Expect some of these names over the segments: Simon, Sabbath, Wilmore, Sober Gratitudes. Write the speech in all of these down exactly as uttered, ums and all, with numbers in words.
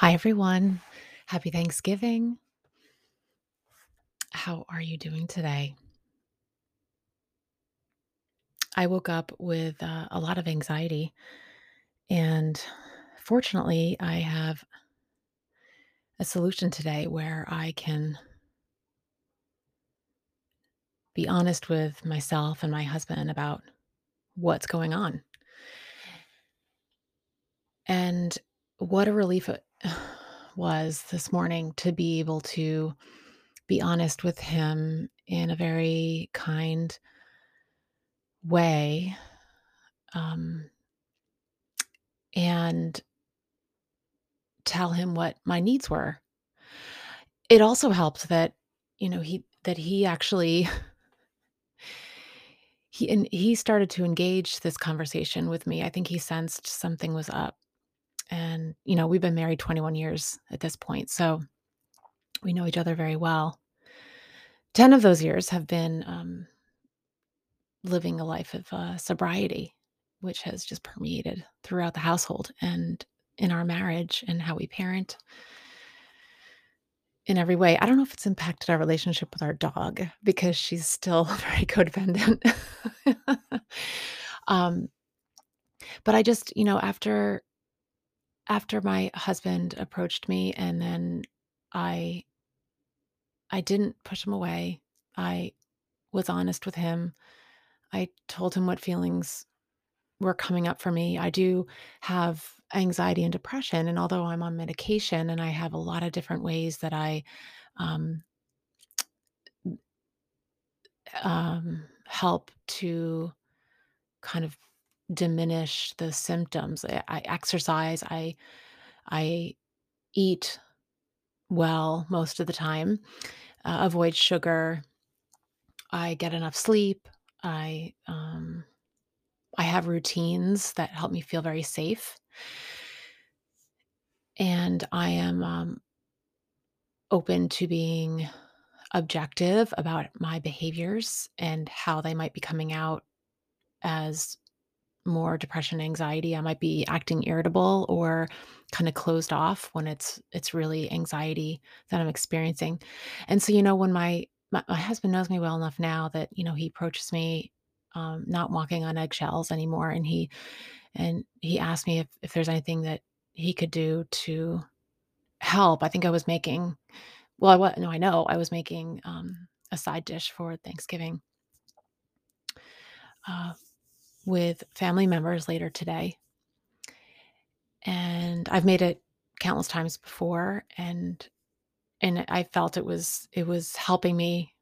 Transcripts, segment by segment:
Hi, everyone. Happy Thanksgiving. How are you doing today? I woke up with uh, a lot of anxiety, and fortunately, I have a solution today where I can be honest with myself and my husband about what's going on. And what a relief it was this morning to be able to be honest with him in a very kind way. Um, and tell him what my needs were. It also helped that, you know, he, that he actually, he, and he started to engage this conversation with me. I think he sensed something was up. And, you know, we've been married twenty-one years at this point, so we know each other very well. ten of those years have been um, living a life of uh, sobriety, which has just permeated throughout the household and in our marriage and how we parent in every way. I don't know if it's impacted our relationship with our dog because she's still very codependent. um, but I just, you know, after... After my husband approached me and then I I didn't push him away. I was honest with him. I told him what feelings were coming up for me. I do have anxiety and depression, and although I'm on medication and I have a lot of different ways that I um, um, help to kind of diminish the symptoms. I, I exercise, I I eat well most of the time, uh, avoid sugar, I get enough sleep, I um I have routines that help me feel very safe. And I am um open to being objective about my behaviors and how they might be coming out as more depression, anxiety. I might be acting irritable or kind of closed off when it's it's really anxiety that I'm experiencing. And so, you know, when my my, my husband knows me well enough now that, you know, he approaches me um, not walking on eggshells anymore, and he and he asked me if if there's anything that he could do to help. I think I was making, well, I was no, I know I was making um, a side dish for Thanksgiving. Uh, with family members later today. And I've made it countless times before, and and I felt it was it was helping me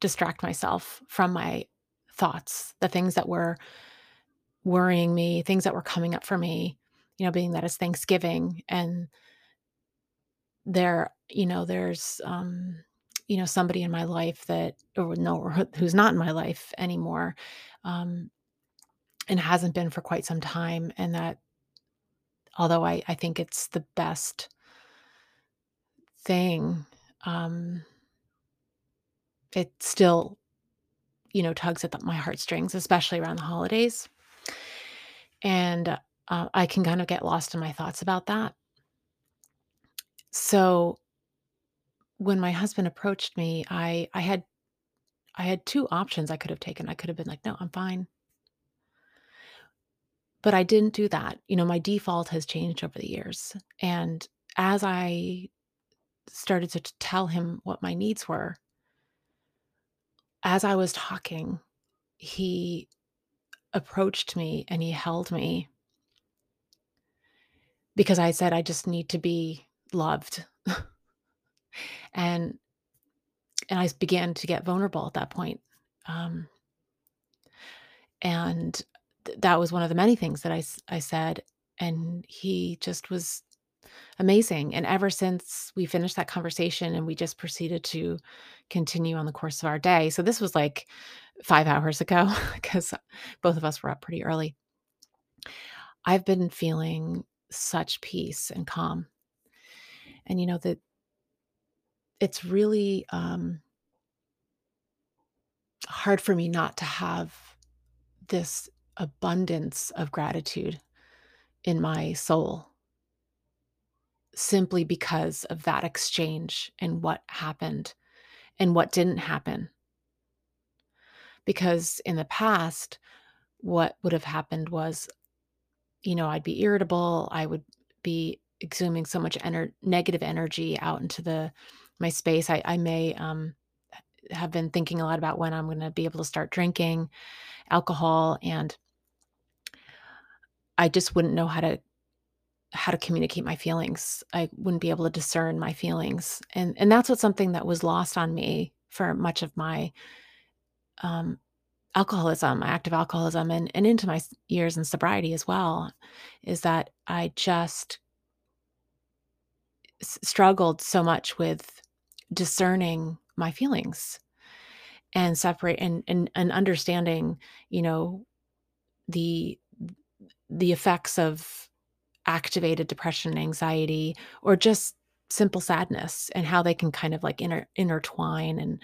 distract myself from my thoughts, the things that were worrying me, things that were coming up for me, you know, being that it's Thanksgiving and there, you know, there's um you know, somebody in my life that or no who's not in my life anymore. Um and hasn't been for quite some time. And that, although I, I think it's the best thing, um, it still, you know, tugs at the, my heartstrings, especially around the holidays. And uh, I can kind of get lost in my thoughts about that. So when my husband approached me, I, I had, I had two options I could have taken. I could have been like, no, I'm fine. But I didn't do that. You know, my default has changed over the years. And as I started to tell him what my needs were, as I was talking, he approached me and he held me because I said, I just need to be loved. and and I began to get vulnerable at that point. Um, and that was one of the many things that I, I said, and he just was amazing. And ever since we finished that conversation, and we just proceeded to continue on the course of our day. So this was like five hours ago because both of us were up pretty early. I've been feeling such peace and calm. And, you know, that it's really um, hard for me not to have this abundance of gratitude in my soul. simply because of that exchange and what happened and what didn't happen. Because in the past, what would have happened was, you know, I'd be irritable. I would be exhuming so much ener- negative energy out into the my space. I, I may um, have been thinking a lot about when I'm going to be able to start drinking alcohol, and I just wouldn't know how to how to communicate my feelings. I wouldn't be able to discern my feelings, and and that's what's something that was lost on me for much of my um, alcoholism, my active alcoholism, and and into my years in sobriety as well, is that I just s- struggled so much with discerning my feelings and separate and and and understanding, you know, the the effects of activated depression, anxiety, or just simple sadness, and how they can kind of like inter- intertwine, and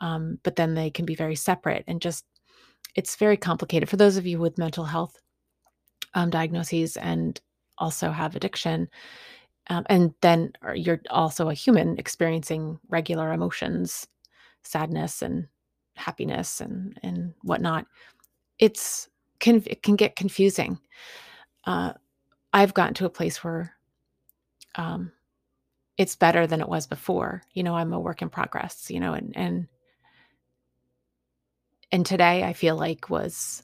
um, but then they can be very separate, and just it's very complicated for those of you with mental health um, diagnoses and also have addiction. Um, and then you're also a human experiencing regular emotions, sadness and happiness and, and whatnot. It's can, it can get confusing. Uh, I've gotten to a place where um, it's better than it was before. You know, I'm a work in progress, you know, and, and, and today I feel like was,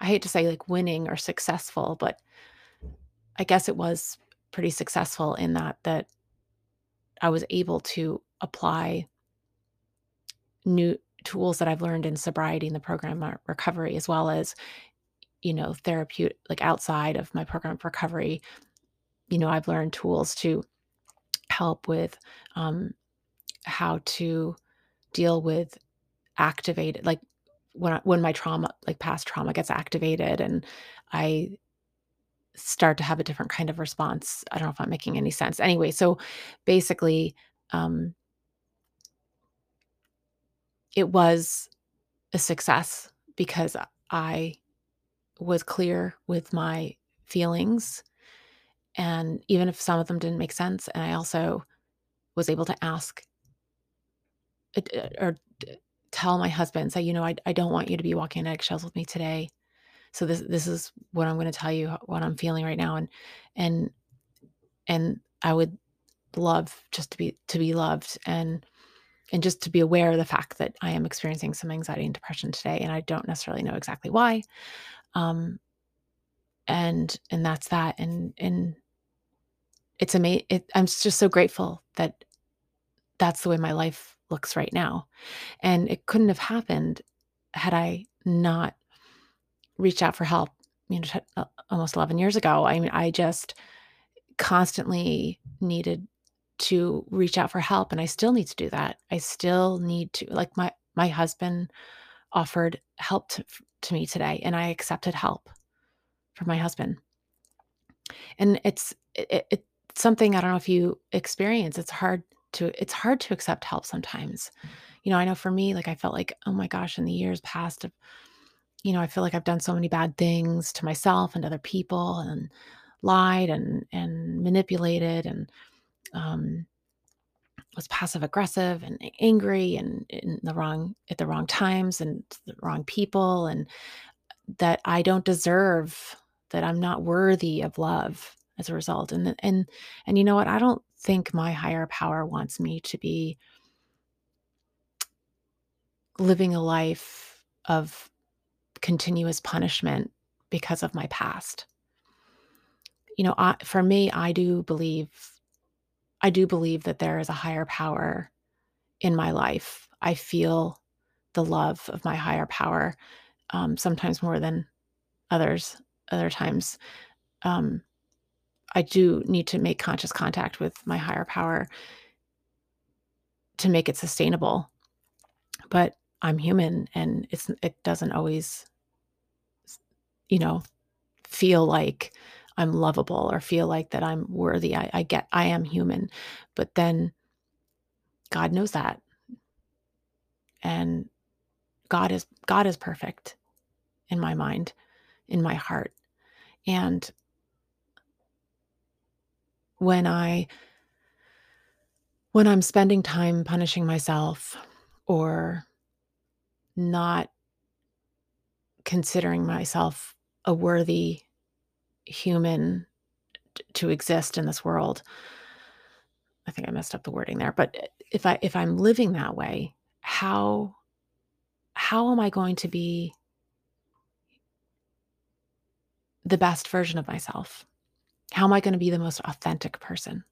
I hate to say like winning or successful, but I guess it was pretty successful in that, that I was able to apply new tools that I've learned in sobriety in the program of recovery, as well as, you know, therapeutic, like outside of my program of recovery, you know, I've learned tools to help with um, how to deal with activated, like when, I, when my trauma, like past trauma gets activated and I start to have a different kind of response. I don't know if I'm making any sense. Anyway, so basically um, it was a success because I was clear with my feelings. And even if some of them didn't make sense, and I also was able to ask or tell my husband, say, you know, I, I don't want you to be walking on eggshells with me today. So this this is what I'm going to tell you, what I'm feeling right now, and and and I would love just to be to be loved, and and just to be aware of the fact that I am experiencing some anxiety and depression today, and I don't necessarily know exactly why, um, and and that's that, and and it's amazing. It, I'm just so grateful that that's the way my life looks right now, and it couldn't have happened had I not reached out for help, you know, t- uh, almost eleven years ago. I mean, I just constantly needed to reach out for help, and I still need to do that. I still need to, like my, my husband offered help to, to me today, and I accepted help from my husband. And it's, it, it's something, I don't know if you experience, it's hard to, it's hard to accept help sometimes. You know, I know for me, like, I felt like, oh my gosh, in the years past of, you know, I feel like I've done so many bad things to myself and other people, and lied and and manipulated, and um, was passive aggressive and angry, and in the wrong at the wrong times and the wrong people, and that I don't deserve, that I'm not worthy of love as a result. And and and you know what? I don't think my higher power wants me to be living a life of continuous punishment because of my past. You know, I, for me, I do believe, I do believe that there is a higher power in my life. I feel the love of my higher power, um, sometimes more than others, other times. Um, I do need to make conscious contact with my higher power to make it sustainable, but I'm human, and it's, it doesn't always, you know, feel like I'm lovable or feel like that I'm worthy. I, I get, I am human, but then God knows that. And God is, God is perfect in my mind, in my heart. And when I, when I'm spending time punishing myself or not considering myself a worthy human t- to exist in this world. I think I messed up the wording there, but if I, if I'm living that way, how, how am I going to be the best version of myself? How am I going to be the most authentic person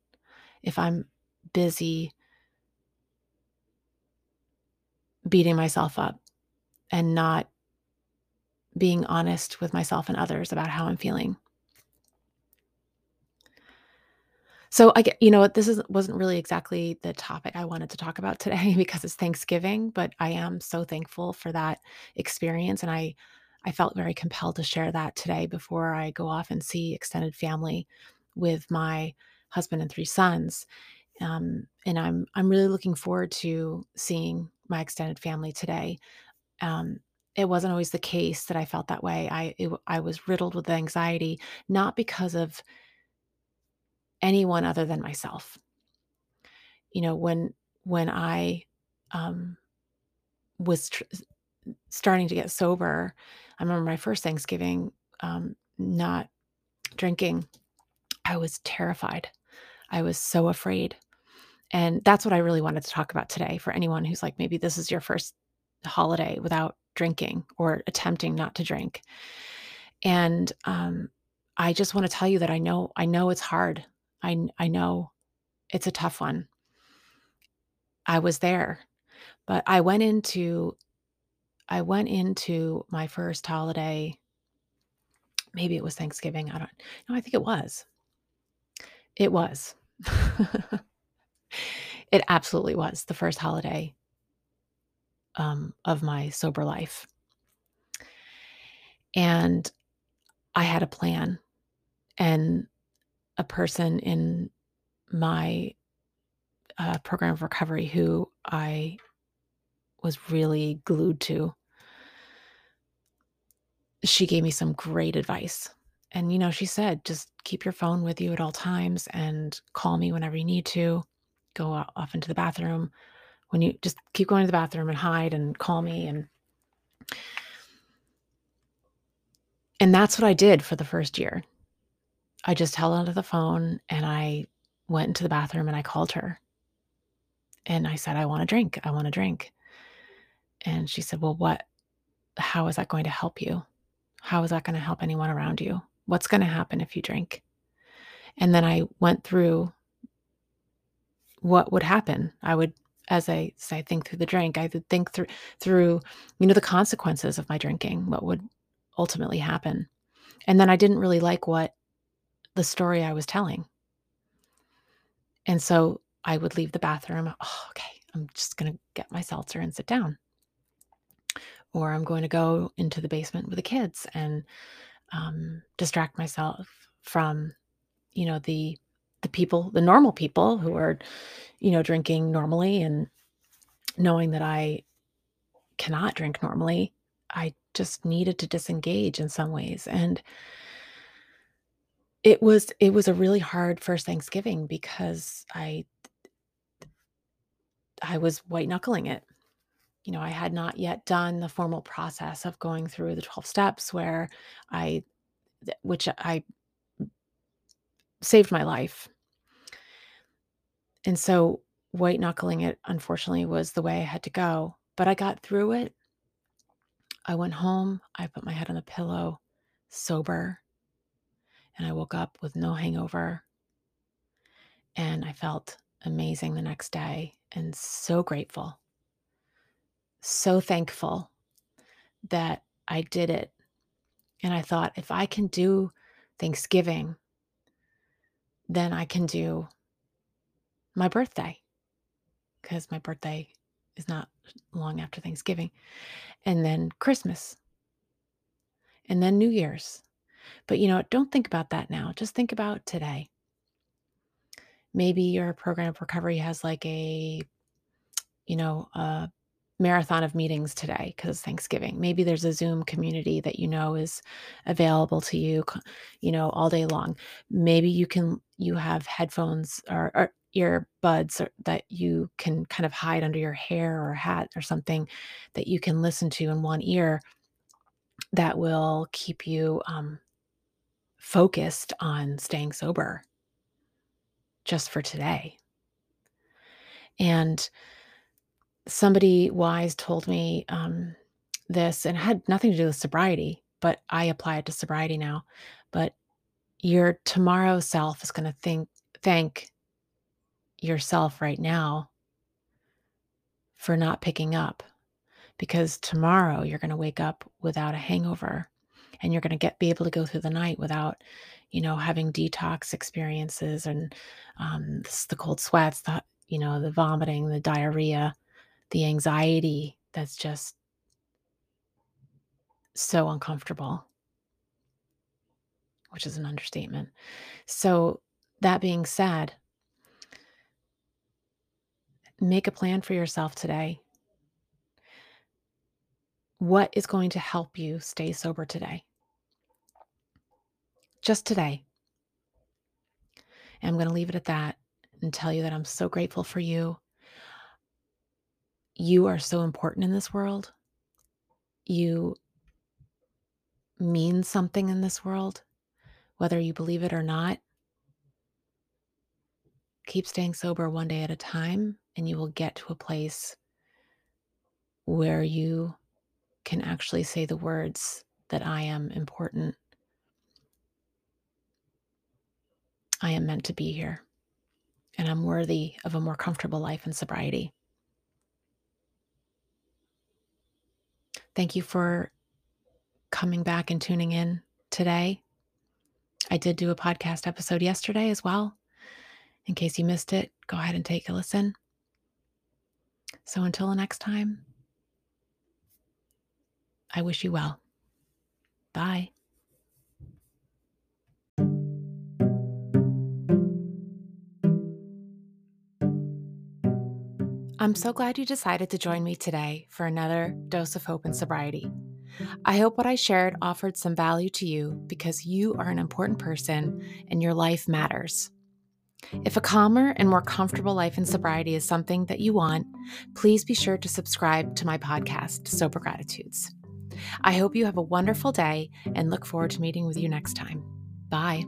if I'm busy beating myself up and not being honest with myself and others about how I'm feeling? So I get, you know, this is, wasn't really exactly the topic I wanted to talk about today because it's Thanksgiving, but I am so thankful for that experience. And I, I felt very compelled to share that today before I go off and see extended family with my husband and three sons. Um, and I'm, I'm really looking forward to seeing my extended family today. Um, it wasn't always the case that I felt that way. I, it, I was riddled with anxiety, not because of anyone other than myself. You know, when, when I, um, was tr- starting to get sober, I remember my first Thanksgiving, um, not drinking. I was terrified. I was so afraid. And that's what I really wanted to talk about today for anyone who's like, maybe this is your first holiday without drinking or attempting not to drink. And, um, I just want to tell you that I know, I know it's hard. I, I know it's a tough one. I was there, but I went into, I went into my first holiday. Maybe it was Thanksgiving. I don't know. I think it was, it was, it absolutely was the first holiday, um, of my sober life. And I had a plan, and a person in my uh, program of recovery who I was really glued to, she gave me some great advice. And, you know, she said, just keep your phone with you at all times and call me whenever you need to. Go off into the bathroom. When you just keep going to the bathroom and hide and call me. And, and that's what I did for the first year. I just held onto the phone and I went into the bathroom and I called her and I said, I want a drink. I want a drink. And she said, well, what, how is that going to help you? How is that going to help anyone around you? What's going to happen if you drink? And then I went through what would happen. I would, as I say, I think through the drink, I would think through, through, you know, the consequences of my drinking, what would ultimately happen. And then I didn't really like what the story I was telling. And so I would leave the bathroom. Oh, okay. I'm just going to get my seltzer and sit down. Or I'm going to go into the basement with the kids and um, distract myself from, you know, the, the people, the normal people who are, you know, drinking normally, and knowing that I cannot drink normally. I just needed to disengage in some ways. And It was, it was a really hard first Thanksgiving because I, I was white knuckling it. You know, I had not yet done the formal process of going through the twelve steps where I, which I saved my life. And so white knuckling it, unfortunately, was the way I had to go, but I got through it. I went home, I put my head on the pillow, sober. And I woke up with no hangover, and I felt amazing the next day, and so grateful, so thankful that I did it. And I thought, if I can do Thanksgiving, then I can do my birthday, because my birthday is not long after Thanksgiving, and then Christmas, and then New Year's. But, you know, don't think about that now. Just think about today. Maybe your program of recovery has like a, you know, a marathon of meetings today because it's Thanksgiving. Maybe there's a Zoom community that you know is available to you, you know, all day long. Maybe you can, you have headphones or, or earbuds that you can kind of hide under your hair or hat or something that you can listen to in one ear that will keep you um, focused on staying sober just for today. And somebody wise told me um, this, and it had nothing to do with sobriety, but I apply it to sobriety now. But your tomorrow self is going to think, thank yourself right now for not picking up, because tomorrow you're going to wake up without a hangover, and you're going to get be able to go through the night without, you know, having detox experiences and um, this, the cold sweats, the you know, the vomiting, the diarrhea, the anxiety that's just so uncomfortable, which is an understatement. So that being said, make a plan for yourself today. What is going to help you stay sober today? Just today. And I'm going to leave it at that and tell you that I'm so grateful for you. You are so important in this world. You mean something in this world, whether you believe it or not. Keep staying sober one day at a time, and you will get to a place where you can actually say the words that I am important. I am meant to be here, and I'm worthy of a more comfortable life in sobriety. Thank you for coming back and tuning in today. I did do a podcast episode yesterday as well. In case you missed it, go ahead and take a listen. So until the next time, I wish you well. Bye. I'm so glad you decided to join me today for another dose of hope and sobriety. I hope what I shared offered some value to you, because you are an important person and your life matters. If a calmer and more comfortable life in sobriety is something that you want, please be sure to subscribe to my podcast, Sober Gratitudes. I hope you have a wonderful day and look forward to meeting with you next time. Bye.